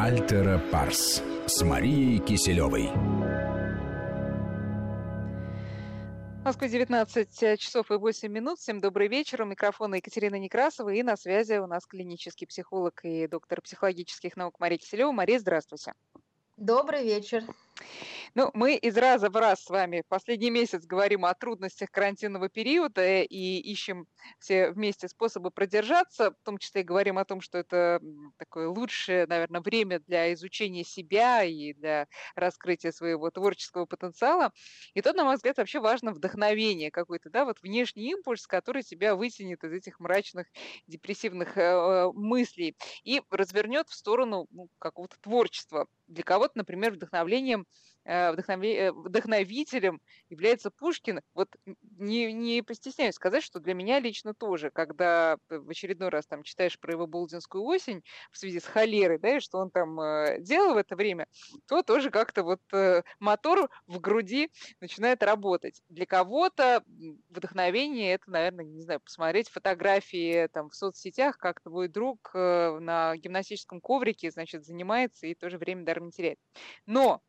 «Альтера Парс» с Марией Киселевой. В Москве 19 часов и 8 минут. Всем добрый вечер. У микрофона Екатерина Некрасова. И на связи у нас клинический психолог и доктор психологических наук Мария Киселева. Мария, здравствуйте. Добрый вечер. Ну, мы из раза в раз с вами последний месяц говорим о трудностях карантинного периода и ищем все вместе способы продержаться, в том числе и говорим о том, что это такое лучшее, наверное, время для изучения себя и для раскрытия своего творческого потенциала. И тут, на мой взгляд, вообще важно вдохновение какой-то, да, вот внешний импульс, который тебя вытянет из этих мрачных, депрессивных мыслей и развернет в сторону какого-то творчества. Для кого-то, например, вдохновителем является Пушкин. Вот не постесняюсь сказать, что для меня лично тоже, когда в очередной раз там читаешь про его «Болдинскую осень» в связи с холерой, да, и что он там делал в это время, то тоже как-то вот мотор в груди начинает работать. Для кого-то вдохновение — это, наверное, не знаю, посмотреть фотографии там в соцсетях, как твой друг на гимнастическом коврике, значит, занимается и тоже время даром не теряет. Но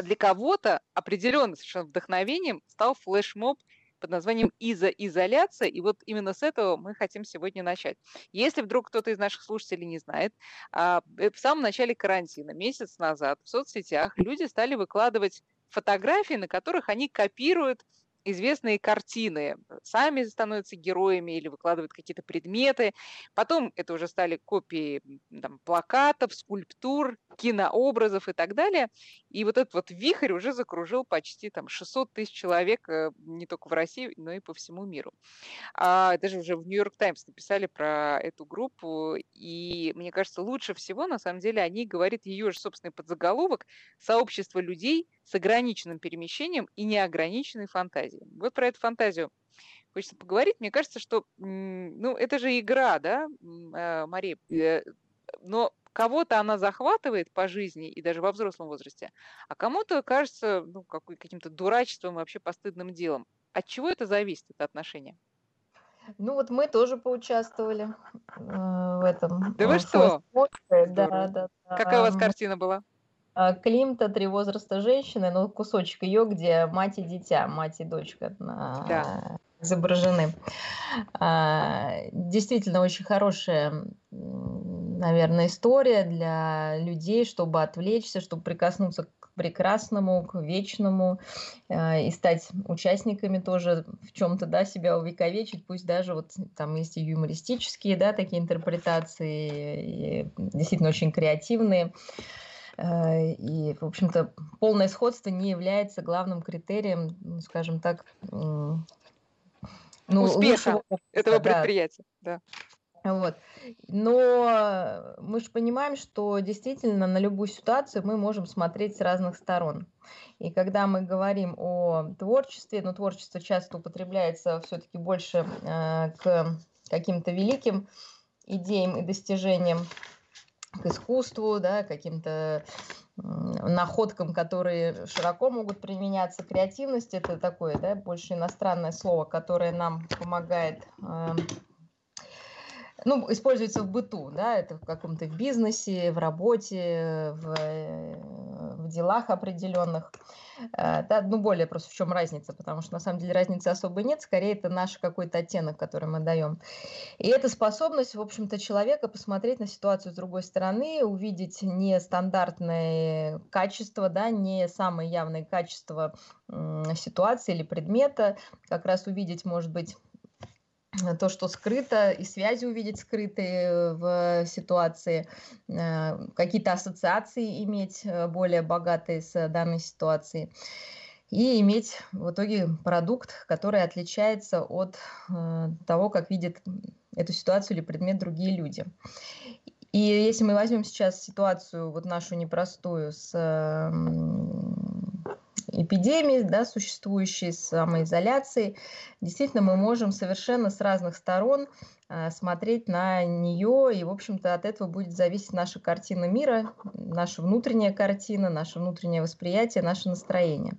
для кого-то определенно совершенно вдохновением стал флешмоб под названием «Изоизоляция», и вот именно с этого мы хотим сегодня начать. Если вдруг кто-то из наших слушателей не знает, в самом начале карантина, месяц назад, в соцсетях люди стали выкладывать фотографии, на которых они копируют известные картины, сами становятся героями или выкладывают какие-то предметы. Потом это уже стали копии там плакатов, скульптур, кинообразов и так далее. И вот этот вот вихрь уже закружил почти там 600 тысяч человек не только в России, но и по всему миру. Даже уже в «Нью-Йорк Таймс» написали про эту группу. И мне кажется, лучше всего, на самом деле, о ней говорит ее же собственный подзаголовок «Сообщество людей с ограниченным перемещением и неограниченной фантазией». Вот про эту фантазию хочется поговорить. Мне кажется, что это же игра, да, Мария? Но кого-то она захватывает по жизни и даже во взрослом возрасте, а кому-то кажется каким-то дурачеством и вообще постыдным делом. От чего это зависит, это отношение? Ну вот мы тоже поучаствовали в этом. Да вы что? Да. Какая у вас картина была? Климта «Три возраста женщины», ну, кусочек ее, где мать и дитя, мать и дочка изображены. Действительно, очень хорошая, наверное, история для людей, чтобы отвлечься, чтобы прикоснуться к прекрасному, к вечному и стать участниками тоже в чем-то, да, себя увековечить, пусть даже вот там есть и юмористические, да, такие интерпретации, и действительно очень креативные. И, в общем-то, полное сходство не является главным критерием, скажем так, успеха этого предприятия. Да. Вот. Но мы же понимаем, что действительно на любую ситуацию мы можем смотреть с разных сторон. И когда мы говорим о творчестве, но творчество часто употребляется все-таки больше к каким-то великим идеям и достижениям, к искусству, да, каким-то находкам, которые широко могут применяться. Креативность — это такое, да, больше иностранное слово, которое нам помогает, используется в быту, да, это в каком-то бизнесе, в работе, в делах определенных. Да, более просто в чем разница, потому что на самом деле разницы особо нет, скорее это наш какой-то оттенок, который мы даем. И это способность, в общем-то, человека посмотреть на ситуацию с другой стороны, увидеть нестандартные качества, да, не самые явные качества ситуации или предмета, как раз увидеть, может быть, то, что скрыто, и связи увидеть скрытые в ситуации, какие-то ассоциации иметь более богатые с данной ситуацией, и иметь в итоге продукт, который отличается от того, как видят эту ситуацию или предмет другие люди. И если мы возьмем сейчас ситуацию вот нашу непростую с эпидемии, да, существующей, самоизоляции, действительно мы можем совершенно с разных сторон смотреть на нее, и, в общем-то, от этого будет зависеть наша картина мира, наша внутренняя картина, наше внутреннее восприятие, наше настроение.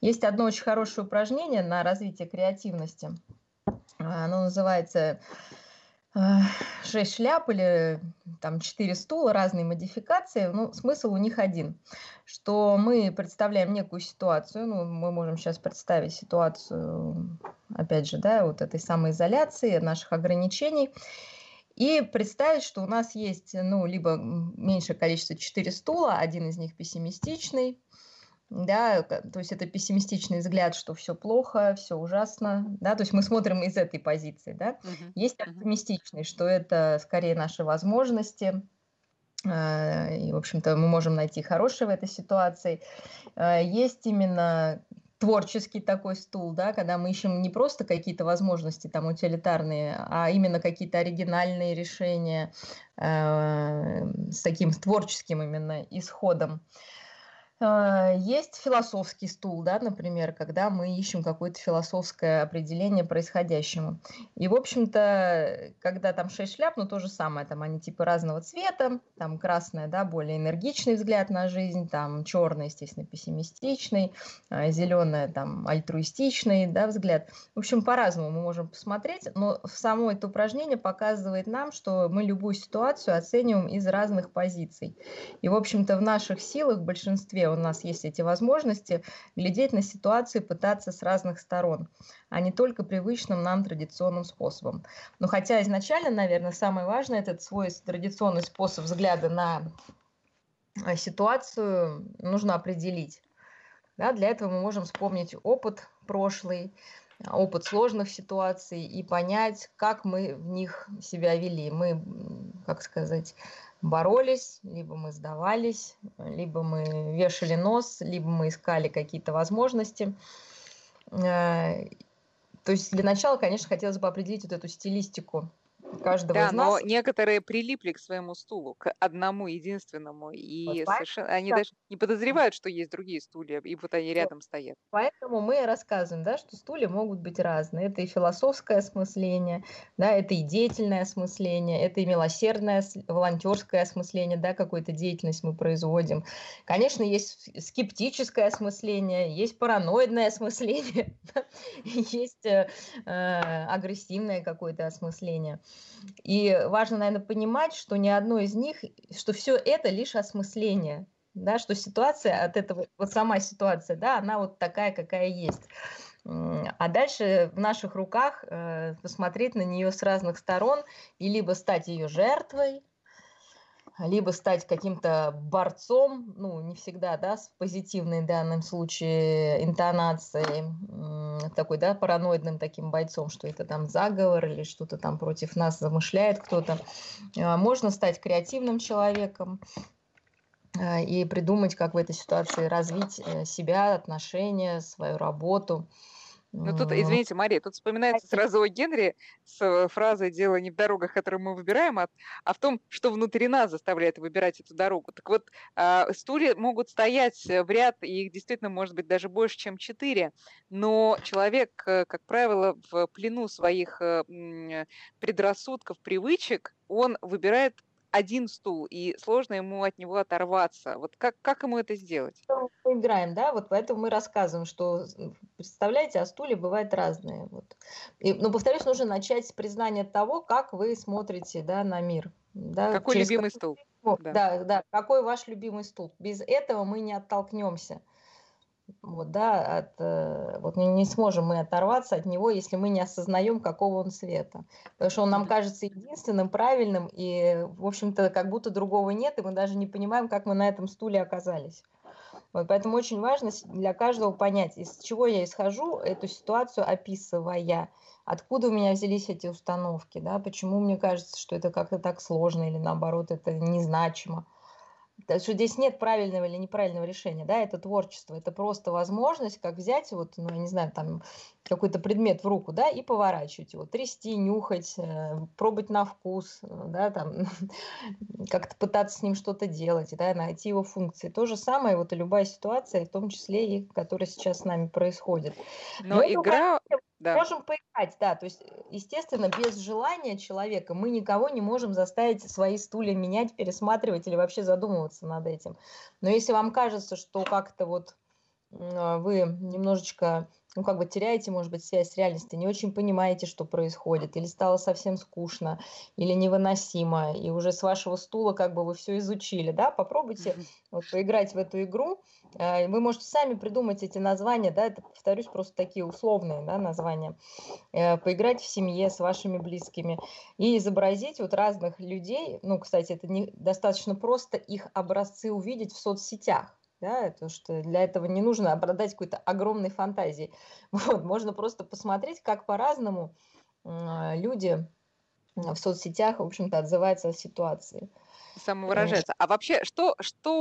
Есть одно очень хорошее упражнение на развитие креативности, оно называется 6 шляп или там 4 стула, разные модификации, ну, смысл у них один, что мы представляем некую ситуацию, ну, мы можем сейчас представить ситуацию, опять же, да, вот этой самоизоляции, наших ограничений, и представить, что у нас есть, ну, либо меньшее количество 4 стула, один из них пессимистичный, да, то есть это пессимистичный взгляд, что все плохо, все ужасно, да, то есть мы смотрим из этой позиции, да. Есть оптимистичный, что это скорее наши возможности, и, в общем-то, мы можем найти хорошее в этой ситуации. Есть именно творческий такой стул, да, когда мы ищем не просто какие-то возможности там утилитарные, а именно какие-то оригинальные решения с таким творческим именно исходом. Есть философский стул, да, например, когда мы ищем какое-то философское определение происходящему. И, в общем-то, когда там 6 шляп, ну, то же самое, там они типа разного цвета, там красная, да, более энергичный взгляд на жизнь, там черная, естественно, пессимистичный, зеленая, там, альтруистичный, да, взгляд. В общем, по-разному мы можем посмотреть, но само это упражнение показывает нам, что мы любую ситуацию оцениваем из разных позиций. И, в общем-то, в наших силах, в большинстве у нас есть эти возможности глядеть на ситуацию и пытаться с разных сторон, а не только привычным нам традиционным способом. Но хотя изначально, наверное, самое важное – этот свой традиционный способ взгляда на ситуацию нужно определить. Да, для этого мы можем вспомнить опыт прошлый, опыт сложных ситуаций и понять, как мы в них себя вели. Мы, как сказать, боролись, либо мы сдавались, либо мы вешали нос, либо мы искали какие-то возможности. То есть для начала, конечно, хотелось бы определить вот эту стилистику каждого из нас. Да, но некоторые прилипли к своему стулу, к одному единственному, и вот совершенно, они даже не подозревают, что есть другие стулья, и вот они рядом стоят. Поэтому мы рассказываем, да, что стулья могут быть разные. Это и философское осмысление, да, это и деятельное осмысление, это и милосердное, волонтерское осмысление, да, какую-то деятельность мы производим. Конечно, есть скептическое осмысление, есть параноидное осмысление, есть агрессивное какое-то осмысление. И важно, наверное, понимать, что ни одно из них, что все это лишь осмысление, да, что ситуация от этого, вот сама ситуация, да, она вот такая, какая есть. А дальше в наших руках посмотреть на нее с разных сторон и либо стать ее жертвой, либо стать каким-то борцом, ну, не всегда, да, с позитивной в данном случае интонацией, такой, да, параноидным таким бойцом, что это там заговор или что-то там против нас замышляет кто-то. Можно стать креативным человеком и придумать, как в этой ситуации развить себя, отношения, свою работу. Ну, тут, извините, Мария, тут вспоминается сразу о Генри с фразой «Дело не в дорогах, которые мы выбираем, а в том, что внутри нас заставляет выбирать эту дорогу». Так вот, стулья могут стоять в ряд, и их действительно может быть даже больше, чем 4, но человек, как правило, в плену своих предрассудков, привычек, он выбирает один стул, и сложно ему от него оторваться. Вот как ему это сделать? Мы играем, да, вот поэтому мы рассказываем, что, представляете, а стулья бывают разные. Вот. Но, повторюсь, нужно начать с признания того, как вы смотрите, да, на мир. Да, какой любимый стул. Да. Да, какой ваш любимый стул. Без этого мы не оттолкнемся. Вот, да, вот не сможем мы оторваться от него, если мы не осознаем, какого он цвета. Потому что он нам кажется единственным, правильным, и, в общем-то, как будто другого нет, и мы даже не понимаем, как мы на этом стуле оказались. Вот, поэтому очень важно для каждого понять, из чего я исхожу, эту ситуацию описывая, откуда у меня взялись эти установки, да, почему мне кажется, что это как-то так сложно, или наоборот, это незначимо. Так что здесь нет правильного или неправильного решения, да, это творчество, это просто возможность, как взять, вот, ну, я не знаю, там, какой-то предмет в руку, да, и поворачивать его, трясти, нюхать, пробовать на вкус, да, там, как-то пытаться с ним что-то делать, да, найти его функции. То же самое, вот, и любая ситуация, в том числе и, которая сейчас с нами происходит. Но игра... Да. Можем поиграть, да, то есть, естественно, без желания человека мы никого не можем заставить свои стулья менять, пересматривать или вообще задумываться над этим. Но если вам кажется, что как-то вот вы немножечко, теряете, может быть, связь с реальностью, не очень понимаете, что происходит, или стало совсем скучно, или невыносимо, и уже с вашего стула вы все изучили, да, попробуйте поиграть в эту игру, вы можете сами придумать эти названия, да, это, повторюсь, просто такие условные, да, названия, поиграть в семье с вашими близкими и изобразить вот разных людей, кстати, это достаточно просто их образцы увидеть в соцсетях. Да, потому что для этого не нужно обладать какой-то огромной фантазией. Можно просто посмотреть, как по-разному люди в соцсетях, отзываются о ситуации. Самовыражается. А вообще, что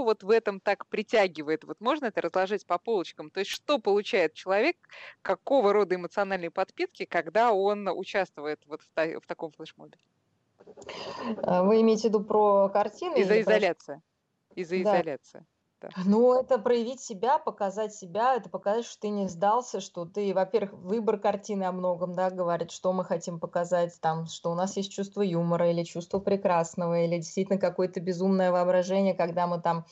вот в этом так притягивает? Вот можно это разложить по полочкам? То есть, что получает человек, какого рода эмоциональные подпитки, когда он участвует вот в таком флешмобе? Вы имеете в виду про картины? Изоизоляция. Изоизоляция. Да. Это проявить себя, показать себя, это показать, что ты не сдался, что ты, во-первых, выбор картины о многом, да, говорит, что мы хотим показать, там, что у нас есть чувство юмора или чувство прекрасного, или действительно какое-то безумное воображение, когда мы там,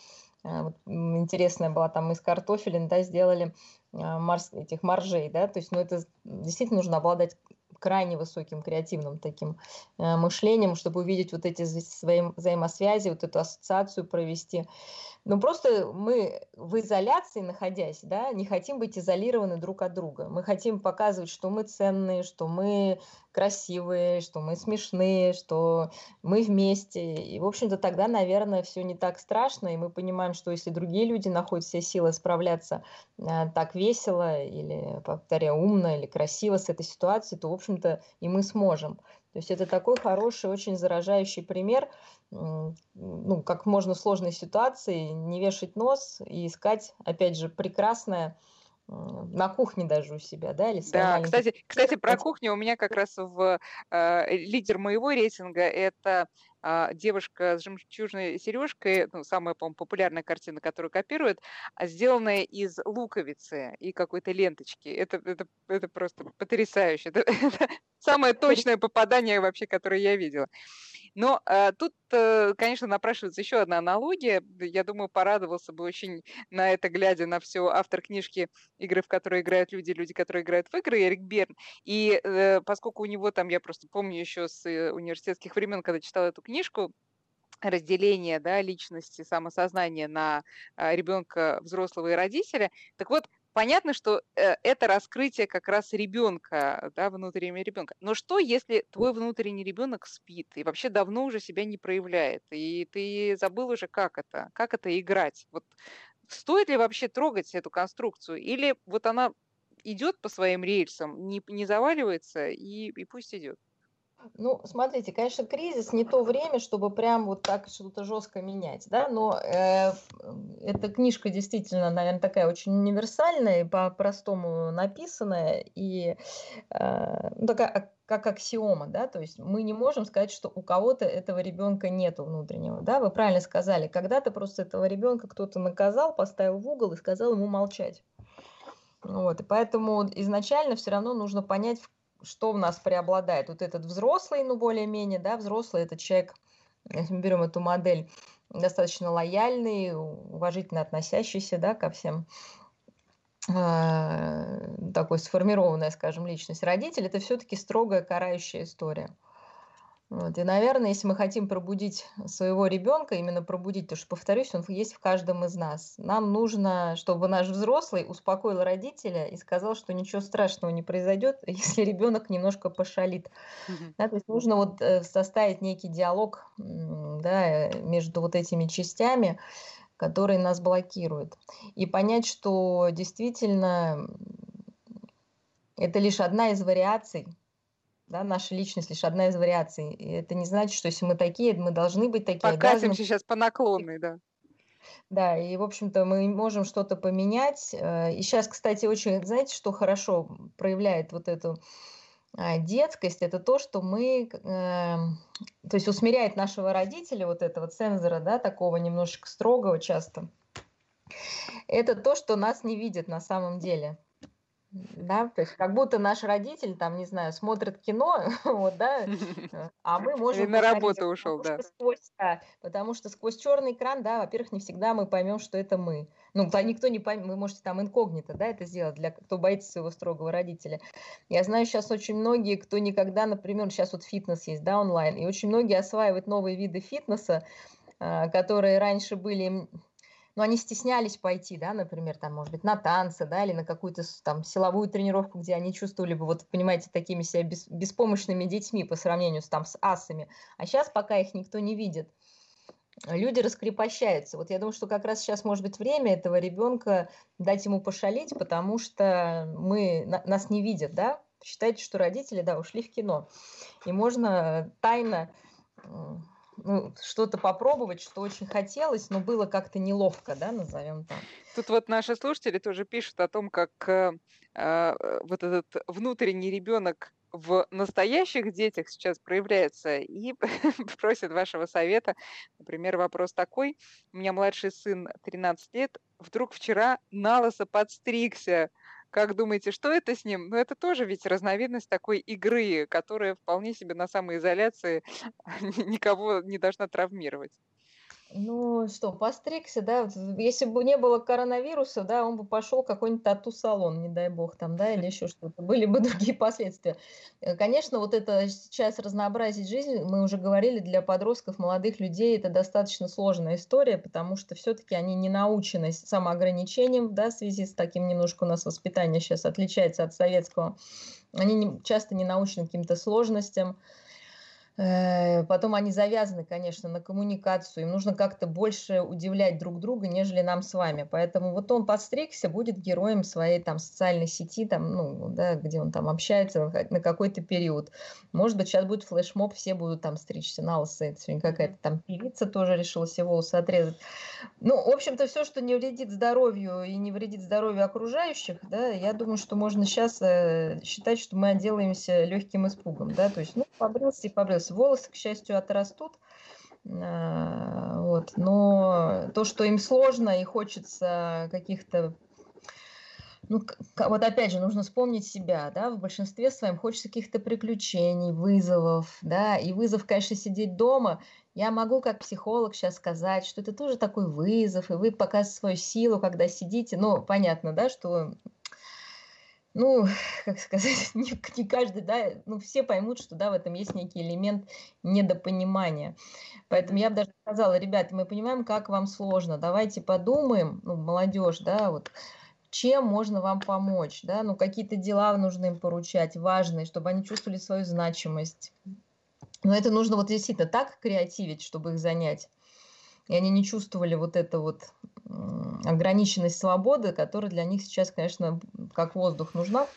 интересная была, там, из картофелин, да, сделали этих моржей, да, то есть, это действительно нужно обладать крайне высоким креативным таким мышлением, чтобы увидеть вот эти свои взаимосвязи, вот эту ассоциацию провести. Просто мы в изоляции, находясь, да, не хотим быть изолированы друг от друга. Мы хотим показывать, что мы ценные, что мы красивые, что мы смешные, что мы вместе. И, тогда, наверное, все не так страшно, и мы понимаем, что если другие люди находят все силы справляться так весело или, повторяю, умно или красиво с этой ситуацией, то, и мы сможем. То есть это такой хороший, очень заражающий пример, как можно в сложной ситуации не вешать нос и искать, опять же, прекрасное на кухне даже у себя, да? Или да, кстати, про кухню у меня как раз лидер моего рейтинга – это девушка с жемчужной сережкой, самая, по-моему, популярная картина, которую копируют, сделанная из луковицы и какой-то ленточки. Это просто потрясающе. Это самое точное попадание вообще, которое я видела. Но тут, конечно, напрашивается еще одна аналогия. Я думаю, порадовался бы очень на это, глядя на все, автор книжки «Игры, в которые играют люди, которые играют в игры», Эрик Берн. И поскольку у него там, я просто помню еще с университетских времен, когда читала эту книжку, разделение, да, личности, самосознания на ребенка, взрослого и родителя, так вот, понятно, что это раскрытие как раз ребенка, да, внутреннего ребенка. Но что, если твой внутренний ребенок спит и вообще давно уже себя не проявляет, и ты забыл уже, как это играть? Вот стоит ли вообще трогать эту конструкцию? Или она идет по своим рельсам, не заваливается, и пусть идет? Смотрите, конечно, кризис не то время, чтобы прям вот так что-то жестко менять, да, но эта книжка действительно, наверное, такая очень универсальная, по-простому написанная, и такая как аксиома, да, то есть мы не можем сказать, что у кого-то этого ребенка нету внутреннего, да, вы правильно сказали, когда-то просто этого ребенка кто-то наказал, поставил в угол и сказал ему молчать, и поэтому изначально все равно нужно понять, что у нас преобладает. Вот этот взрослый, более-менее, да, взрослый – это человек, если мы берем эту модель, достаточно лояльный, уважительно относящийся, да, ко всем, такой сформированная, скажем, личность. Родитель – это все-таки строгая, карающая история. И, наверное, если мы хотим пробудить своего ребенка, именно пробудить, потому что, повторюсь, он есть в каждом из нас, нам нужно, чтобы наш взрослый успокоил родителя и сказал, что ничего страшного не произойдет, если ребенок немножко пошалит. Да, то есть нужно составить некий диалог, да, между этими частями, которые нас блокируют, и понять, что действительно это лишь одна из вариаций. Да, наша личность лишь одна из вариаций. И это не значит, что если мы такие, мы должны быть такие. Покатимся сейчас по наклонной, да. Да, и, мы можем что-то поменять. И сейчас, кстати, очень, знаете, что хорошо проявляет вот эту детскость, это то, что мы, то есть усмиряет нашего родителя, вот этого цензора, да, такого немножечко строгого часто. Это то, что нас не видят на самом деле. Да, то есть как будто наш родитель, там, не знаю, смотрит кино, вот, да, а мы можем... на работу ушел, да. Потому что сквозь черный экран, да, во-первых, не всегда мы поймем, что это мы. Ну, никто не поймет, вы можете там инкогнито, да, это сделать, для кто боится своего строгого родителя. Я знаю сейчас очень многие, кто никогда, например, сейчас вот фитнес есть, да, онлайн, и очень многие осваивают новые виды фитнеса, которые раньше были... Но они стеснялись пойти, да, например, там, может быть, на танцы, да, или на какую-то там силовую тренировку, где они чувствовали бы, вот, понимаете, такими себя беспомощными детьми по сравнению с, там, с асами. А сейчас, пока их никто не видит, люди раскрепощаются. Вот я думаю, что как раз сейчас, может быть, время этого ребенка дать ему пошалить, потому что нас не видят, да. Считайте, что родители, да, ушли в кино. И можно тайно... Ну, что-то попробовать, что очень хотелось, но было как-то неловко, да, назовем так. Тут вот наши слушатели тоже пишут о том, как вот этот внутренний ребенок в настоящих детях сейчас проявляется, и просят вашего совета. Например, вопрос такой. У меня младший сын 13 лет, вдруг вчера налысо подстригся. Как думаете, что это с ним? Ну, это тоже ведь разновидность такой игры, которая вполне себе на самоизоляции никого не должна травмировать. Ну, что, постригся, да? Если бы не было коронавируса, да, он бы пошел в какой-нибудь тату-салон, не дай бог, там, да, или еще что-то. Были бы другие последствия. Конечно, вот это сейчас разнообразить жизнь, мы уже говорили, для подростков, молодых людей это достаточно сложная история, потому что все-таки они не научены самоограничением, да, в связи с таким немножко у нас воспитание сейчас отличается от советского. Они часто не научены каким-то сложностям. Потом они завязаны, конечно, на коммуникацию. Им нужно как-то больше удивлять друг друга, нежели нам с вами. Поэтому вот он подстригся, будет героем своей там социальной сети, там, ну, да, где он там общается на какой-то период. Может быть, сейчас будет флешмоб, все будут там стричься на лысо. Это сегодня какая-то там певица тоже решила себе волосы отрезать. Ну, в общем-то, все, что не вредит здоровью и не вредит здоровью окружающих, да, я думаю, что можно сейчас считать, что мы отделаемся легким испугом, да, то есть, ну, побрился и побрился. Волосы, к счастью, отрастут, вот. Но то, что им сложно и хочется каких-то, ну, вот опять же, нужно вспомнить себя, да, в большинстве своем хочется каких-то приключений, вызовов, да, и вызов, конечно, сидеть дома. Я могу как психолог сейчас сказать, что это тоже такой вызов, и вы показываете свою силу, когда сидите, ну, понятно, да, что... Ну, как сказать, не каждый, да, ну, все поймут, что, да, в этом есть некий элемент недопонимания. Поэтому я бы даже сказала, ребята, мы понимаем, как вам сложно, давайте подумаем, ну, молодежь, да, вот, чем можно вам помочь, да, ну, какие-то дела нужно им поручать, важные, чтобы они чувствовали свою значимость. Но это нужно вот действительно так креативить, чтобы их занять. И они не чувствовали вот эту вот ограниченность свободы, которая для них сейчас, конечно, как воздух нужна,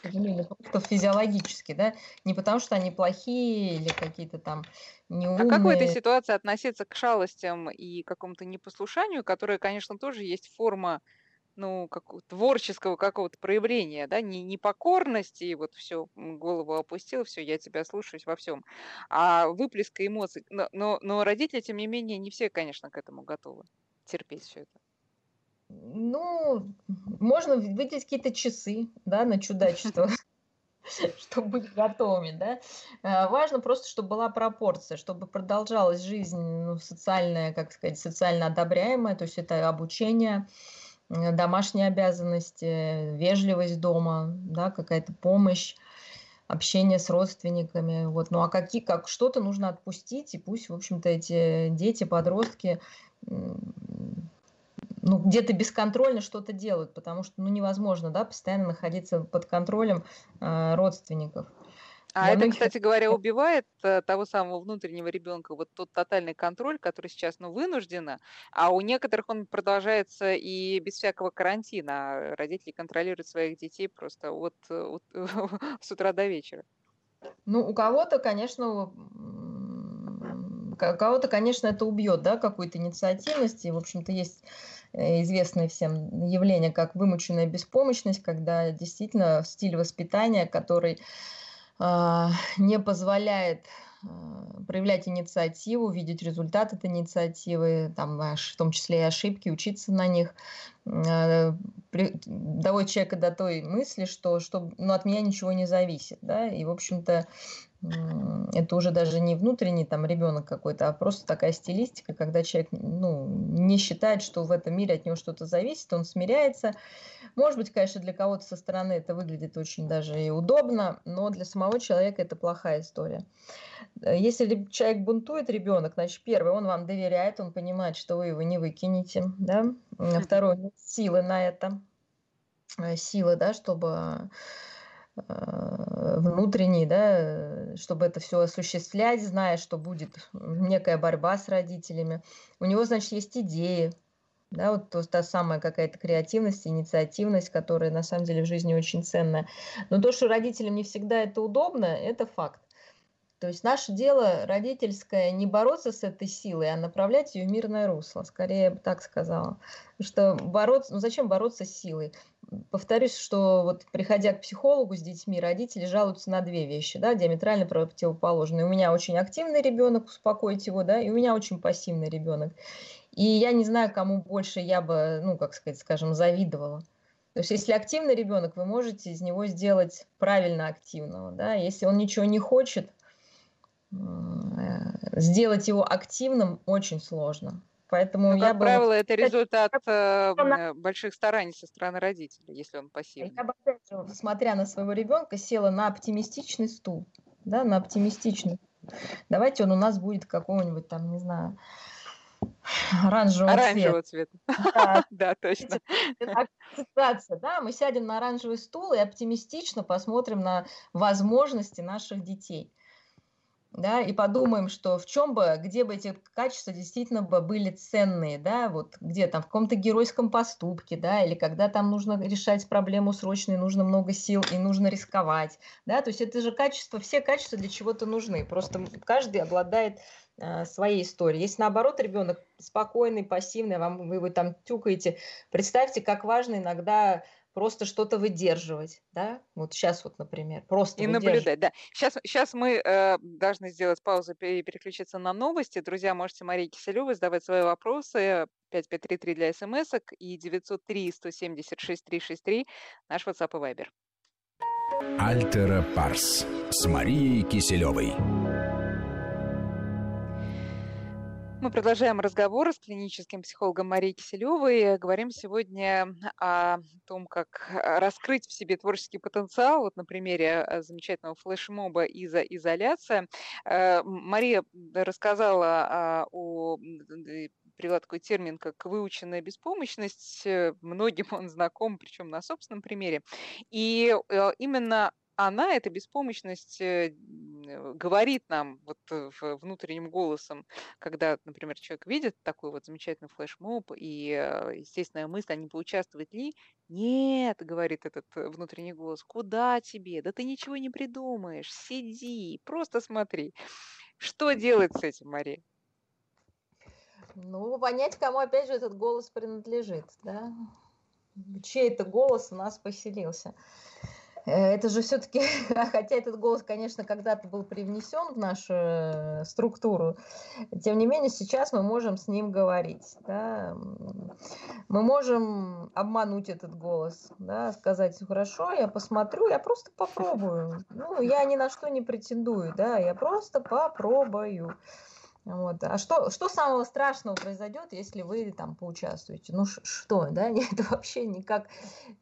просто физиологически, да, не потому что они плохие или какие-то там неумные. А как в этой ситуации относиться к шалостям и какому-то непослушанию, которое, конечно, тоже есть форма, ну, как творческого какого-то проявления, да, не непокорности, и вот все, голову опустил, все, я тебя слушаюсь во всем, а выплеска эмоций. Но родители, тем не менее, не все, конечно, к этому готовы терпеть все это. Ну, можно выделить какие-то часы, да, на чудачество, чтобы быть готовыми, да. Важно просто, чтобы была пропорция, чтобы продолжалась жизнь, ну, социальная, как сказать, социально одобряемая, то есть это обучение, домашние обязанности, вежливость дома, да, какая-то помощь, общение с родственниками. Вот. Ну а как что-то нужно отпустить, и пусть, в общем-то, эти дети, подростки, ну, где-то бесконтрольно что-то делают, потому что, ну, невозможно, да, постоянно находиться под контролем родственников. А это, кстати говоря, убивает того самого внутреннего ребенка, вот тот тотальный контроль, который сейчас, ну, вынужден, а у некоторых он продолжается и без всякого карантина. Родители контролируют своих детей просто от с утра до вечера. Ну, у кого-то, конечно... Кого-то, конечно, это убьет, да, какую-то инициативность. И, в общем-то, есть известное всем явление, как вымученная беспомощность, когда действительно стиль воспитания, который не позволяет проявлять инициативу, видеть результат этой инициативы, там, в том числе и ошибки, учиться на них, доводить человека до той мысли, что от меня ничего не зависит. Да? И, в общем-то, это уже даже не внутренний там, ребенок какой-то, а просто такая стилистика, когда человек не считает, что в этом мире от него что-то зависит, он смиряется. Может быть, конечно, для кого-то со стороны это выглядит очень даже и удобно, но для самого человека это плохая история. Если человек бунтует, ребенок, значит, первый, он вам доверяет, он понимает, что вы его не выкинете. Да? Второе, нет силы на это. Силы, да, чтобы... внутренний, да, чтобы это все осуществлять, зная, что будет некая борьба с родителями. У него, значит, есть идеи, да, вот та самая какая-то креативность, инициативность, которая на самом деле в жизни очень ценная. Но то, что родителям не всегда это удобно, это факт. То есть наше дело родительское не бороться с этой силой, а направлять ее в мирное русло. Скорее, я бы так сказала. Потому что бороться, зачем бороться с силой? Повторюсь, что вот приходя к психологу с детьми, родители жалуются на две вещи, да, диаметрально противоположные. У меня очень активный ребенок, успокоить его, да, и у меня очень пассивный ребенок. И я не знаю, кому больше я бы, завидовала. То есть, если активный ребенок, вы можете из него сделать правильно активного, да, если он ничего не хочет. Сделать его активным очень сложно. Поэтому как правило, это результат больших стараний со стороны родителей, если он пассивный. Я бы, смотря на своего ребенка, села на оптимистичный стул. Да, на оптимистичный. Давайте он у нас будет какого-нибудь там, не знаю, оранжевого цвета. Да, точно. Мы сядем на оранжевый стул и оптимистично посмотрим на возможности наших детей. Да, и подумаем, что где бы эти качества действительно были ценные, да, вот где там в каком-то геройском поступке, да, или когда там нужно решать проблему срочно, и нужно много сил, и нужно рисковать, да, то есть это же качество, все качества для чего-то нужны, просто каждый обладает своей историей. Если наоборот ребенок спокойный, пассивный, вы его там тюкаете, представьте, как важно иногда... Просто что-то выдерживать, да? Вот сейчас вот, например, просто выдерживать. И наблюдать, да. Сейчас мы должны сделать паузу и переключиться на новости. Друзья, можете Марии Киселевой задавать свои вопросы. 5533 для смс-ок и 903-176-363 наш WhatsApp и Viber. Альтера Парс с Марией Киселевой. Мы продолжаем разговор с клиническим психологом Марией Киселевой. Говорим сегодня о том, как раскрыть в себе творческий потенциал. Вот на примере замечательного флешмоба «Изоизоляция». Мария рассказала привела такой термин, как выученная беспомощность. Многим он знаком, причем на собственном примере. И именно она, эта беспомощность, говорит нам вот внутренним голосом, когда, например, человек видит такой вот замечательный флешмоб, и естественная мысль, а не поучаствовать ли? Нет, говорит этот внутренний голос, куда тебе? Да ты ничего не придумаешь, сиди, просто смотри. Что делать с этим, Мария? Понять, кому, опять же, этот голос принадлежит, да? Чей это голос у нас поселился? Это же все-таки, хотя этот голос, конечно, когда-то был привнесен в нашу структуру, тем не менее сейчас мы можем с ним говорить. Да? Мы можем обмануть этот голос, да? Сказать, хорошо, я посмотрю, я просто попробую. Я ни на что не претендую, да? Я просто попробую. Вот. А что самого страшного произойдет, если вы там поучаствуете? Что, да? Это вообще никак...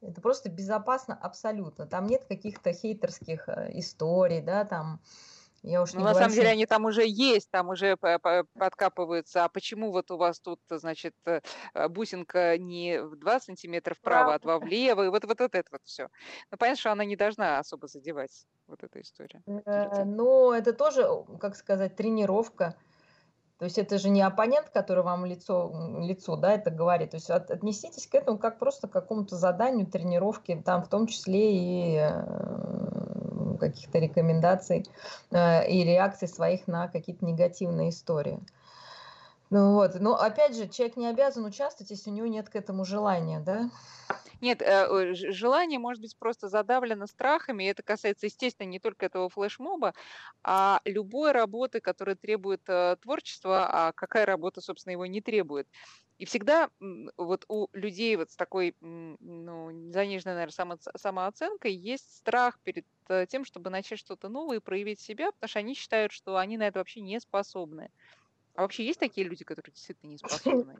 Это просто безопасно абсолютно. Там нет каких-то хейтерских историй, да, там... на самом деле они там уже есть, там уже подкапываются. А почему вот у вас тут, значит, бусинка не в 2 сантиметра вправо, а 2 влево? И вот это вот все. Понятно, что она не должна особо задевать вот эту историю. Это тоже, тренировка. То есть это же не оппонент, который вам лицо, да, это говорит. То есть отнеситесь к этому как просто к какому-то заданию, тренировке, там в том числе и каких-то рекомендаций и реакций своих на какие-то негативные истории. Но опять же, человек не обязан участвовать, если у него нет к этому желания, да? Нет, желание может быть просто задавлено страхами, и это касается, естественно, не только этого флешмоба, а любой работы, которая требует творчества, а какая работа, собственно, его не требует. И всегда вот у людей вот с такой заниженной, наверное, самооценкой есть страх перед тем, чтобы начать что-то новое и проявить себя, потому что они считают, что они на это вообще не способны. А вообще есть такие люди, которые действительно не способны?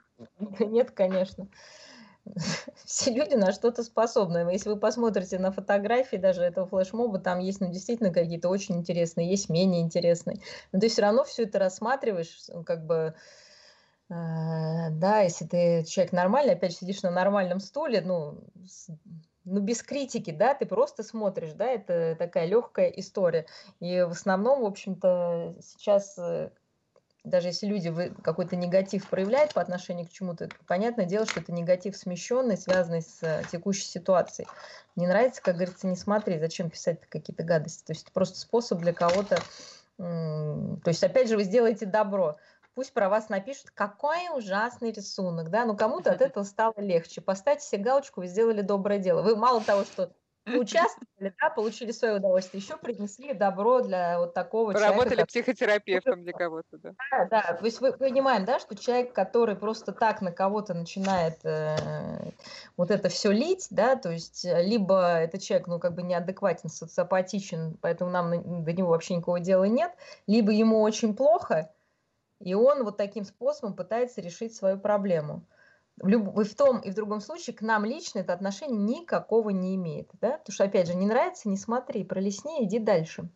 Нет, конечно. Все люди на что-то способны. Если вы посмотрите на фотографии даже этого флешмоба, там есть действительно какие-то очень интересные, есть менее интересные. Но ты все равно все это рассматриваешь, как бы... Да, если ты человек нормальный, опять же, сидишь на нормальном стуле, без критики, да, ты просто смотришь, да, это такая легкая история. И в основном, в общем-то, сейчас, даже если люди какой-то негатив проявляют по отношению к чему-то, понятное дело, что это негатив смещенный, связанный с текущей ситуацией. Не нравится, как говорится, не смотри, зачем писать какие-то гадости. То есть это просто способ для кого-то, то есть, опять же, вы сделаете добро. Пусть про вас напишут, какой ужасный рисунок, да, но кому-то от этого стало легче. Поставьте себе галочку, вы сделали доброе дело. Вы мало того, что участвовали, да, получили свое удовольствие, еще принесли добро для вот такого человека. Работали психотерапевтом для кого-то, да. Да, да, то есть мы понимаем, да, что человек, который просто так на кого-то начинает вот это все лить, да, то есть либо это человек, как бы неадекватен, социопатичен, поэтому нам до него вообще никакого дела нет, либо ему очень плохо, и он вот таким способом пытается решить свою проблему. В том и в другом случае к нам лично это отношение никакого не имеет. Да? Потому что, опять же, не нравится, не смотри, пролистни, иди дальше.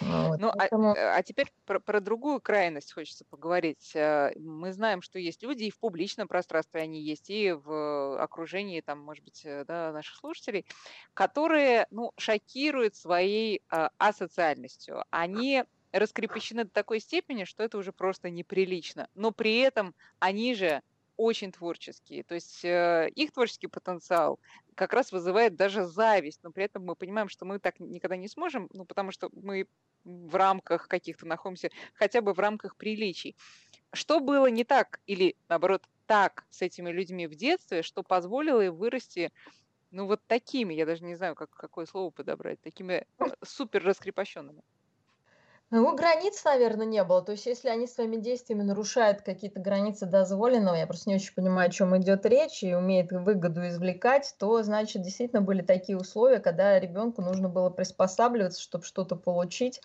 Вот, поэтому... а теперь про другую крайность хочется поговорить. Мы знаем, что есть люди, и в публичном пространстве они есть, и в окружении, там, может быть, да, наших слушателей, которые шокируют своей асоциальностью. Они раскрепощены до такой степени, что это уже просто неприлично. Но при этом они же очень творческие. То есть их творческий потенциал как раз вызывает даже зависть. Но при этом мы понимаем, что мы так никогда не сможем, потому что мы в рамках каких-то находимся, хотя бы в рамках приличий. Что было не так или, наоборот, так с этими людьми в детстве, что позволило им вырасти вот такими, я даже не знаю, какое слово подобрать, такими супер раскрепощенными? Ну, границ, наверное, не было. То есть, если они своими действиями нарушают какие-то границы дозволенного, я просто не очень понимаю, о чем идет речь, и умеет выгоду извлекать, то, значит, действительно были такие условия, когда ребенку нужно было приспосабливаться, чтобы что-то получить.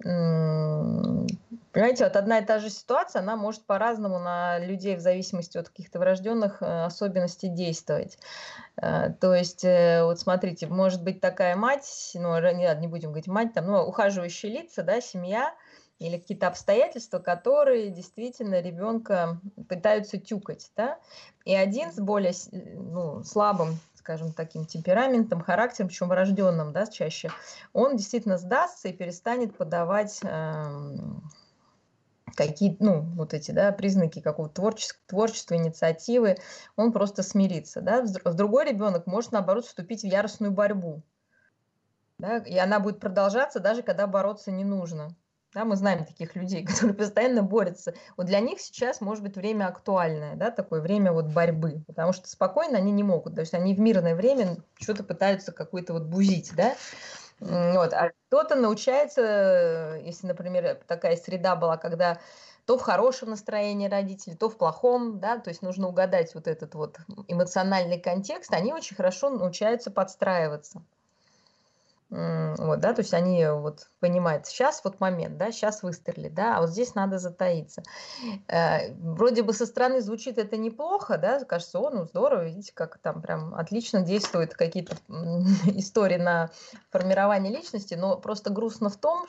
Понимаете, вот одна и та же ситуация, она может по-разному на людей в зависимости от каких-то врожденных особенностей действовать. То есть, вот смотрите, может быть такая мать, не будем говорить мать, ухаживающие лица, да, семья или какие-то обстоятельства, которые действительно ребенка пытаются тюкать, да, и один с более слабым, скажем, таким темпераментом, характером, причем врожденным, да, чаще, он действительно сдастся и перестанет подавать какие-то, признаки какого-то творчества, инициативы, он просто смирится, да. Другой ребенок может, наоборот, вступить в яростную борьбу, да, и она будет продолжаться, даже когда бороться не нужно. Да, мы знаем таких людей, которые постоянно борются. Вот для них сейчас, может быть, время актуальное, да, такое время борьбы, потому что спокойно они не могут. То есть они в мирное время что-то пытаются какое-то бузить, да. А кто-то научается, если, например, такая среда была, когда то в хорошем настроении родители, то в плохом, да, то есть нужно угадать вот этот эмоциональный контекст, они очень хорошо научаются подстраиваться. Да, то есть они понимают, сейчас момент, да, сейчас выстрелили, да, а вот здесь надо затаиться. Вроде бы со стороны звучит это неплохо, да, кажется, здорово, видите, как там прям отлично действуют какие-то истории на формирование личности, но просто грусть в том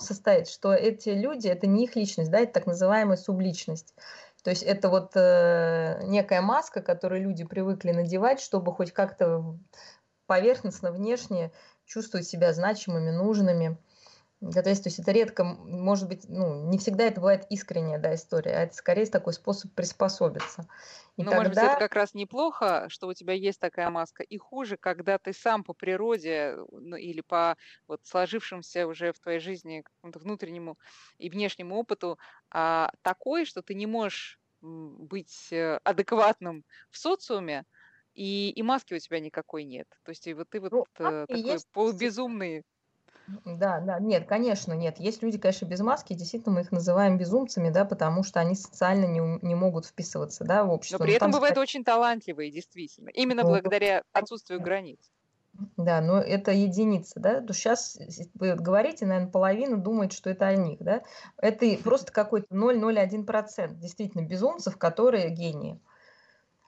состоит, что эти люди, это не их личность, да, это так называемая субличность. То есть это некая маска, которую люди привыкли надевать, чтобы хоть как-то поверхностно, внешне чувствуют себя значимыми, нужными. То есть это редко, может быть, не всегда это бывает искренняя, да, история, а это скорее такой способ приспособиться. Но, может быть, это как раз неплохо, что у тебя есть такая маска, и хуже, когда ты сам по природе или по сложившимся уже в твоей жизни какому-то внутреннему и внешнему опыту такой, что ты не можешь быть адекватным в социуме, И маски у тебя никакой нет. То есть вот ты вот такой есть... полубезумный. Да, нет, конечно, нет. Есть люди, конечно, без маски, действительно, мы их называем безумцами, да, потому что они социально не могут вписываться, да, в общество. Но при этом бывают очень талантливые, действительно, именно благодаря отсутствию границ. Да, но это единица, да, то сейчас вы говорите, наверное, половина думает, что это о них, да, это просто какой-то 0,01% действительно безумцев, которые гении.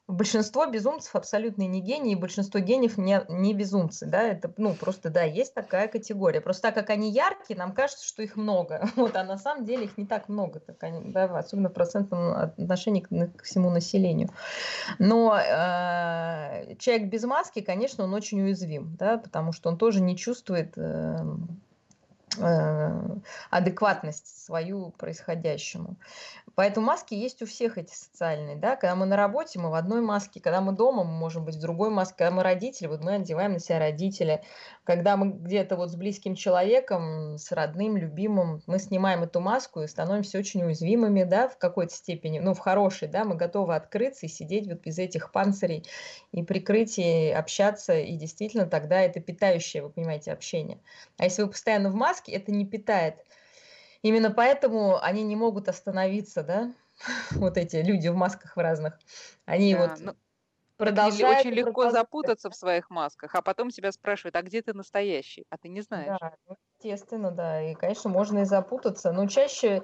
Большинство безумцев абсолютно не гении, большинство гениев не безумцы, да, это, ну, просто, да, есть такая категория, просто так как они яркие, нам кажется, что их много, вот, а на самом деле их не так много, так они, да, особенно в процентном отношении к всему населению, но человек без маски, конечно, он очень уязвим, да, потому что он тоже не чувствует... адекватность свою происходящему. Поэтому маски есть у всех эти социальные. Да? Когда мы на работе, мы в одной маске. Когда мы дома, мы можем быть в другой маске. Когда мы родители, вот мы одеваем на себя родители. Когда мы где-то вот с близким человеком, с родным, любимым, мы снимаем эту маску и становимся очень уязвимыми, да, в какой-то степени, ну, в хорошей, да, мы готовы открыться и сидеть вот без этих панцирей и прикрытий, общаться, и действительно тогда это питающее, вы понимаете, общение. А если вы постоянно в маске, это не питает. Именно поэтому они не могут остановиться, да? Вот эти люди в масках в разных. Они да, вот продолжают... Очень легко запутаться в своих масках, а потом себя спрашивают, а где ты настоящий? А ты не знаешь. Да, естественно, да. И, конечно, можно и запутаться. Но чаще,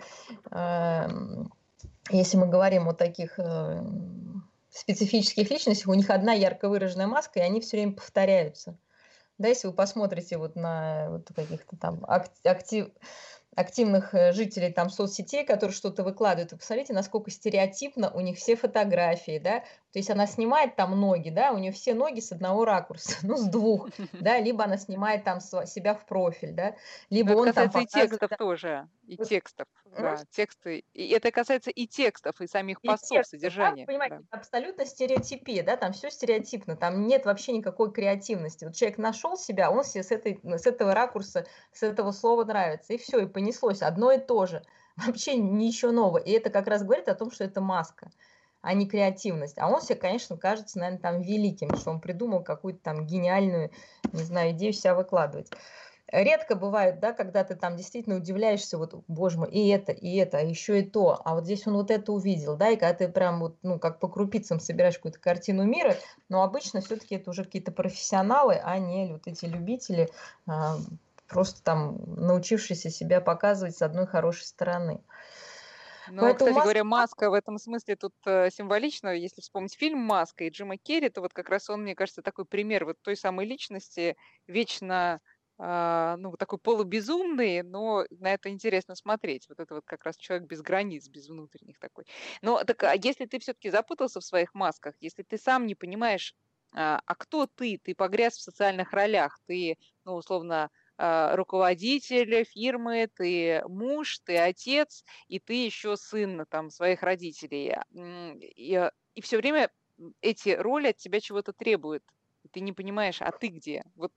если мы говорим о таких... специфических личностях, у них одна ярко выраженная маска, и они все время повторяются. Да, если вы посмотрите вот на вот каких-то там активных жителей там соцсетей, которые что-то выкладывают, вы посмотрите, насколько стереотипно у них все фотографии, да, то есть она снимает там ноги, да, у нее все ноги с одного ракурса, ну, с двух, да, либо она снимает там себя в профиль, да, либо он там... Это касается и текстов тоже, и текстов, да, тексты, и это касается и текстов, и самих постов, содержания. Да, понимаете, абсолютно стереотипия, да, там все стереотипно, там нет вообще никакой креативности, вот человек нашел себя, он себе с этого ракурса, с этого слова нравится, и все, и понеслось, одно и то же, вообще ничего нового, и это как раз говорит о том, что это маска, а не креативность, а он себе, конечно, кажется, наверное, там великим, что он придумал какую-то там гениальную, не знаю, идею себя выкладывать. Редко бывает, да, когда ты там действительно удивляешься, вот, боже мой, и это, еще и то, а вот здесь он вот это увидел, да, и когда ты прям вот, ну, как по крупицам собираешь какую-то картину мира, но обычно все-таки это уже какие-то профессионалы, а не вот эти любители, просто там научившиеся себя показывать с одной хорошей стороны. Ну, кстати говоря, маска в этом смысле тут символична. Если вспомнить фильм «Маска» и Джима Керри, то вот как раз он, мне кажется, такой пример вот той самой личности, вечно, ну, такой полубезумный, но на это интересно смотреть. Вот это вот как раз человек без границ, без внутренних такой. Но так, а если ты все-таки запутался в своих масках, если ты сам не понимаешь, а кто ты, ты погряз в социальных ролях, ты, ну, условно... руководитель фирмы, ты муж, ты отец, и ты еще сын там, своих родителей. И все время эти роли от тебя чего-то требуют. Ты не понимаешь, а ты где? Вот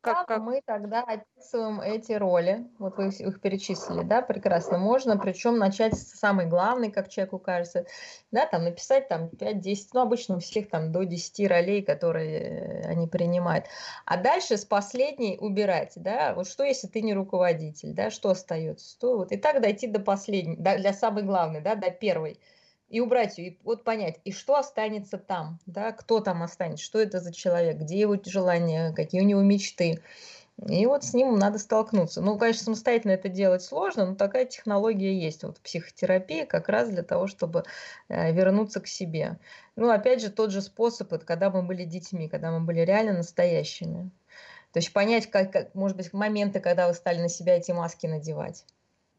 как мы тогда описываем эти роли, вот вы их перечислили, да, прекрасно, можно, причем начать с самой главной, как человеку кажется, да, там написать там 5-10, ну, обычно у всех там до 10 ролей, которые они принимают, а дальше с последней убирать, да, вот что, если ты не руководитель, да, что остается, что вот, и так дойти до последней, для самой главной, да, до первой, и убрать ее, и вот понять, и что останется там, да, кто там останется, что это за человек, где его желания, какие у него мечты. И вот с ним надо столкнуться. Ну, конечно, самостоятельно это делать сложно, но такая технология есть. Вот психотерапия как раз для того, чтобы вернуться к себе. Ну, опять же, тот же способ, это когда мы были детьми, когда мы были реально настоящими. То есть понять, как, может быть, моменты, когда вы стали на себя эти маски надевать.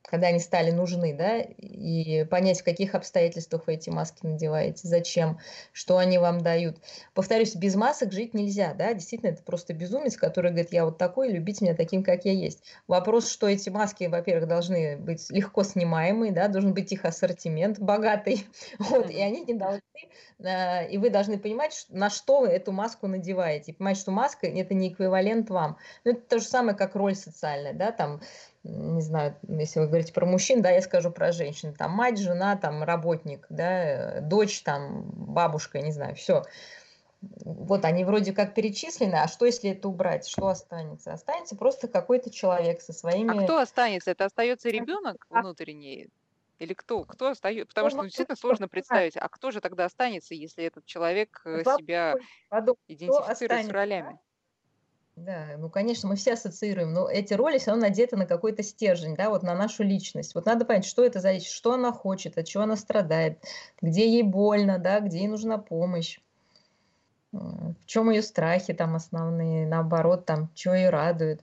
Когда они стали нужны, да, и понять, в каких обстоятельствах вы эти маски надеваете, зачем, что они вам дают. Повторюсь, без масок жить нельзя, да, действительно, это просто безумец, который говорит, я вот такой, любите меня таким, как я есть. Вопрос, что эти маски, во-первых, должны быть легко снимаемые, да, должен быть их ассортимент богатый, вот, и они не должны, и вы должны понимать, на что вы эту маску надеваете, понимать, что маска – это не эквивалент вам. Ну, это то же самое, как роль социальная, да, там, не знаю, если вы говорите про мужчин, да, я скажу про женщин, там, мать, жена, там, работник, да, дочь, там, бабушка, не знаю, все. Вот они вроде как перечислены, а что, если это убрать? Что останется? Останется просто какой-то человек со своими... А кто останется? Это остается ребенок внутренний? Или кто? Кто остается? Потому что действительно сложно представить, а кто же тогда останется, если этот человек себя идентифицирует с ролями? Да, ну, конечно, мы все ассоциируем, но эти роли все равно надеты на какой-то стержень, да, вот на нашу личность. Вот надо понять, что это за личность, что она хочет, от чего она страдает, где ей больно, да, где ей нужна помощь, в чем ее страхи там основные, наоборот, там, чего ее радует.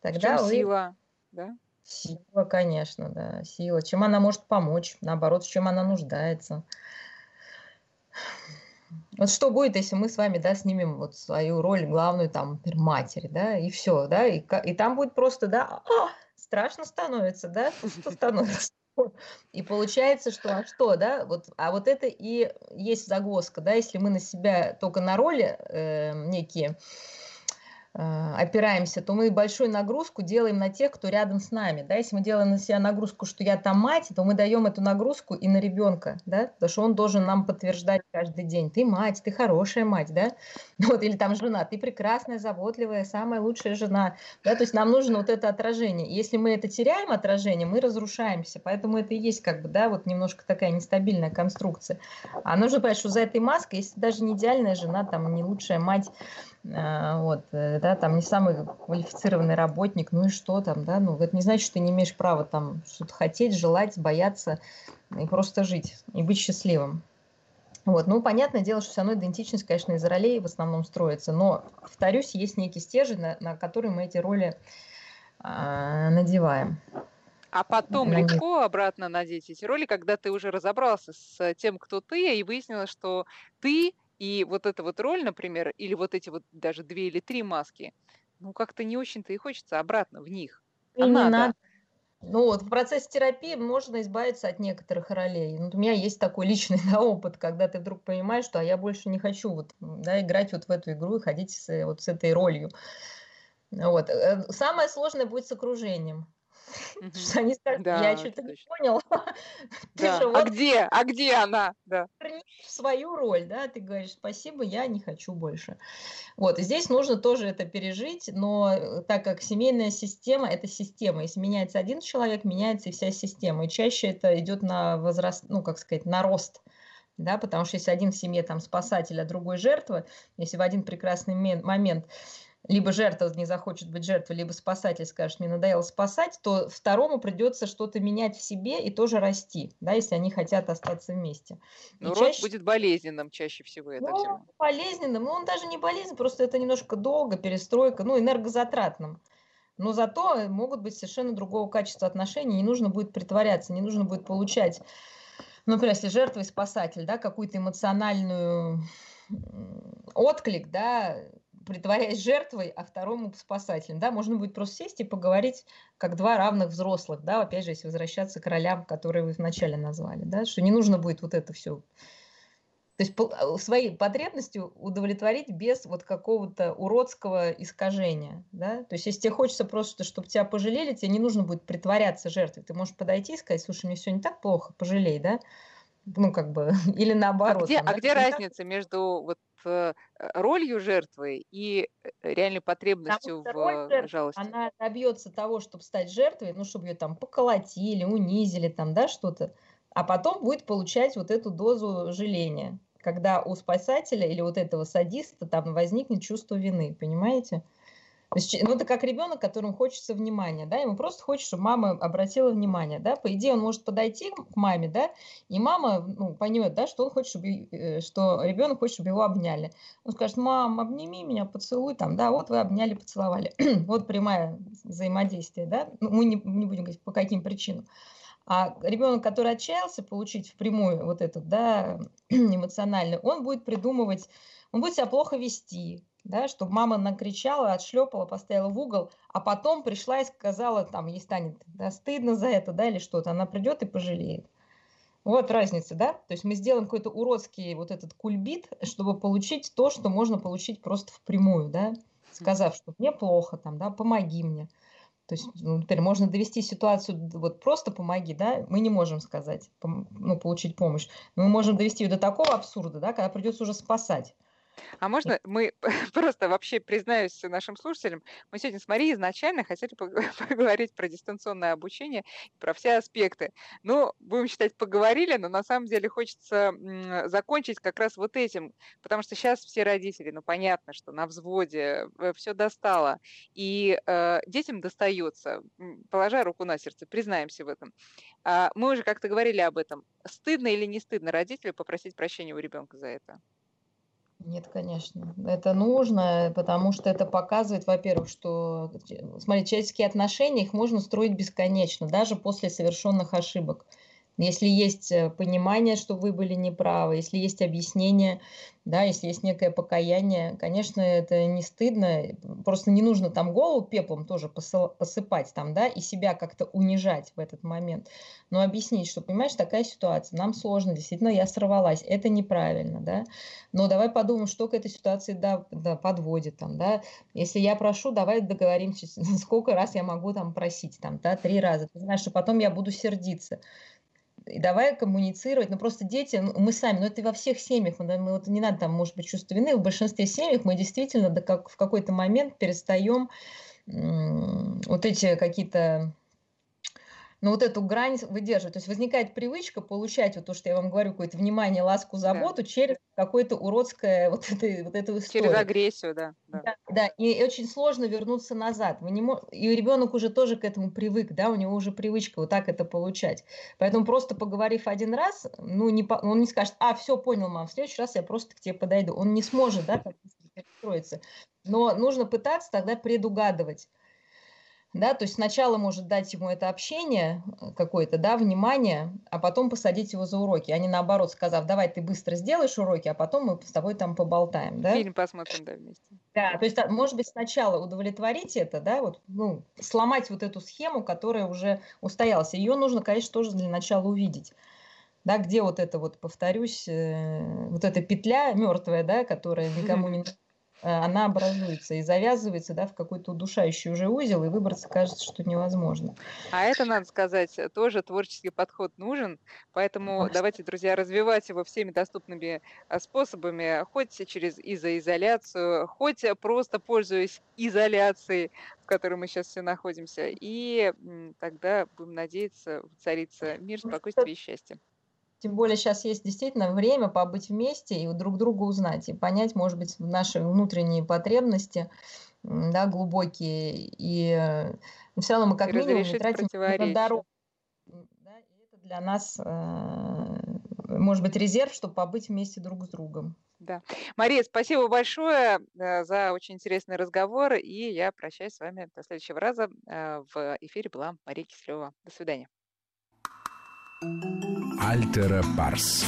Тогда в чем сила, да? Сила, конечно, да, сила. Чем она может помочь, наоборот, в чем она нуждается. Вот что будет, если мы с вами, да, снимем вот свою роль главную, там, например, матери, да, и все, да, и там будет просто, да, страшно становится, да, что становится. И получается, что, а что, да, вот, а вот это и есть загвоздка, да, если мы на себя только на роли некие опираемся, то мы большую нагрузку делаем на тех, кто рядом с нами. Да? Если мы делаем на себя нагрузку, что я там мать, то мы даем эту нагрузку и на ребенка, да? Потому что он должен нам подтверждать каждый день. Ты мать, ты хорошая мать, да? Вот, или там жена, ты прекрасная, заботливая, самая лучшая жена. Да? То есть нам нужно вот это отражение. И если мы это теряем, отражение, мы разрушаемся. Поэтому это и есть как бы, да, вот немножко такая нестабильная конструкция. А нужно понять, что за этой маской, если даже не идеальная жена, там не лучшая мать, вот, да, там не самый квалифицированный работник, ну и что там, да, ну это не значит, что ты не имеешь права там что-то хотеть, желать, бояться и просто жить, и быть счастливым. Вот, ну понятное дело, что все равно идентичность, конечно, из ролей в основном строится, но, повторюсь, есть некий стержень, на который мы эти роли надеваем. А потом легко обратно надеть эти роли, когда ты уже разобрался с тем, кто ты, и выяснилось, что ты... И вот эта вот роль, например, или вот эти вот даже 2 или 3 маски, ну как-то не очень-то и хочется обратно в них. А надо. Ну вот в процессе терапии можно избавиться от некоторых ролей. Вот у меня есть такой личный, да, опыт, когда ты вдруг понимаешь, что я больше не хочу вот, да, играть вот в эту игру и ходить с этой ролью. Вот. Самое сложное будет с окружением. Что они скажут, я что-то не понял. А где она? Вернись в свою роль, да, ты говоришь, спасибо, я не хочу больше. Вот, здесь нужно тоже это пережить, но так как семейная система – это система. Если меняется один человек, меняется и вся система. И чаще это идет на возраст, ну, как сказать, на рост. Да, потому что если один в семье там спасатель, а другой жертва, если в один прекрасный момент... либо жертва не захочет быть жертвой, либо спасатель скажет, мне надоело спасать, то второму придется что-то менять в себе и тоже расти, да, если они хотят остаться вместе. Но рост чаще... будет болезненным чаще всего. Это ну, болезненным, но он даже не болезненным, просто это немножко долго, перестройка, ну, энергозатратным. Но зато могут быть совершенно другого качества отношений, не нужно будет притворяться, не нужно будет получать, например, если жертва и спасатель, да, какую-то эмоциональную отклик, да, притворяясь жертвой, а второму спасателем. Да, можно будет просто сесть и поговорить как 2 равных взрослых, да, опять же, если возвращаться к ролям, которые вы вначале назвали, да, что не нужно будет вот это все. То есть свои потребности удовлетворить без вот какого-то уродского искажения. Да? То есть если тебе хочется просто, чтобы тебя пожалели, тебе не нужно будет притворяться жертвой. Ты можешь подойти и сказать, слушай, мне все не так плохо, пожалей, да? Ну, как бы, или наоборот. А где разница между вот ролью жертвы и реальной потребностью в жалости? Она добьется того, чтобы стать жертвой, ну, чтобы ее там поколотили, унизили, там, да, что-то, а потом будет получать вот эту дозу жаления, когда у спасателя или вот этого садиста там возникнет чувство вины, понимаете? Ну, это как ребенок, которому хочется внимания, да, ему просто хочется, чтобы мама обратила внимание, да, по идее он может подойти к маме, да, и мама, ну, поймет, да, что он хочет, что ребенок хочет, чтобы его обняли. Он скажет, мам, обними меня, поцелуй, там, да, вот вы обняли, поцеловали, вот прямое взаимодействие, да, ну, мы не будем говорить, по каким причинам. А ребенок, который отчаялся получить впрямую вот этот, да, эмоциональный, он будет придумывать, он будет себя плохо вести, да, чтобы мама накричала, отшлепала, поставила в угол, а потом пришла и сказала, там, ей станет, да, стыдно за это, да, или что-то, она придет и пожалеет. Вот разница, да? То есть мы сделаем какой-то уродский вот этот кульбит, чтобы получить то, что можно получить просто впрямую, да, сказав, что мне плохо, там, да, помоги мне. То есть, ну, например, можно довести ситуацию, вот просто помоги, да, мы не можем сказать, ну, получить помощь, но мы можем довести ее до такого абсурда, да, когда придется уже спасать. А можно мы просто вообще, признаюсь нашим слушателям, мы сегодня с Марией изначально хотели поговорить про дистанционное обучение, про все аспекты. Ну, будем считать, поговорили, но на самом деле хочется закончить как раз вот этим, потому что сейчас все родители, ну, понятно, что на взводе, все достало, и детям достается, положа руку на сердце, признаемся в этом. Мы уже как-то говорили об этом. Стыдно или не стыдно родителю попросить прощения у ребенка за это? Нет, конечно. Это нужно, потому что это показывает, во-первых, что, смотри, человеческие отношения, их можно строить бесконечно, даже после совершенных ошибок. Если есть понимание, что вы были неправы, если есть объяснение, да, если есть некое покаяние, конечно, это не стыдно, просто не нужно там голову пеплом тоже посыпать там, да, и себя как-то унижать в этот момент, но объяснить, что, понимаешь, такая ситуация, нам сложно, действительно, я сорвалась, это неправильно, да, но давай подумаем, что к этой ситуации подводит там, да, если я прошу, давай договоримся, сколько раз я могу там просить, там, да, 3 раза, ты знаешь, что потом я буду сердиться. И давай коммуницировать, но просто дети, мы сами, но это во всех семьях, мы вот не надо там, может быть, чувство вины, в большинстве семьях мы действительно в какой-то момент перестаем вот эти какие-то, ну вот эту грань выдерживать, то есть возникает привычка получать вот то, что я вам говорю, какое-то внимание, ласку, заботу, да, через какое-то уродское вот эту историю. Через агрессию, да. Да, и очень сложно вернуться назад. И ребенок уже тоже к этому привык, да, у него уже привычка вот так это получать. Поэтому просто поговорив 1 раз, ну, он не скажет, все, понял, мам, в следующий раз я просто к тебе подойду. Он не сможет, да, как-то перестроиться. Но нужно пытаться тогда предугадывать. Да, то есть сначала может дать ему это общение какое-то, да, внимание, а потом посадить его за уроки, а не наоборот, сказав, давай ты быстро сделаешь уроки, а потом мы с тобой там поболтаем. Да? Фильм посмотрим, да, вместе. Да, то есть, может быть, сначала удовлетворить это, да, вот, ну, сломать вот эту схему, которая уже устоялась. Ее нужно, конечно, тоже для начала увидеть. Да, где вот это вот, повторюсь, вот эта петля мертвая, да, которая никому не нужна. Она образуется и завязывается, да, в какой-то удушающий уже узел, и выбраться кажется, что невозможно. А это, надо сказать, тоже творческий подход нужен, поэтому давайте, друзья, развивать его всеми доступными способами, хоть через изоизоляцию, хоть просто пользуясь изоляцией, в которой мы сейчас все находимся, и тогда, будем надеяться, воцарится мир, спокойствие и счастье. Тем более сейчас есть действительно время побыть вместе и друг друга узнать, и понять, может быть, наши внутренние потребности, да, глубокие, и все равно мы как минимум не тратим на дорогу. Да, и это для нас, может быть, резерв, чтобы побыть вместе друг с другом. Да. Мария, спасибо большое за очень интересный разговор, и я прощаюсь с вами до следующего раза. В эфире была Мария Киселева. До свидания. Альтера Парс.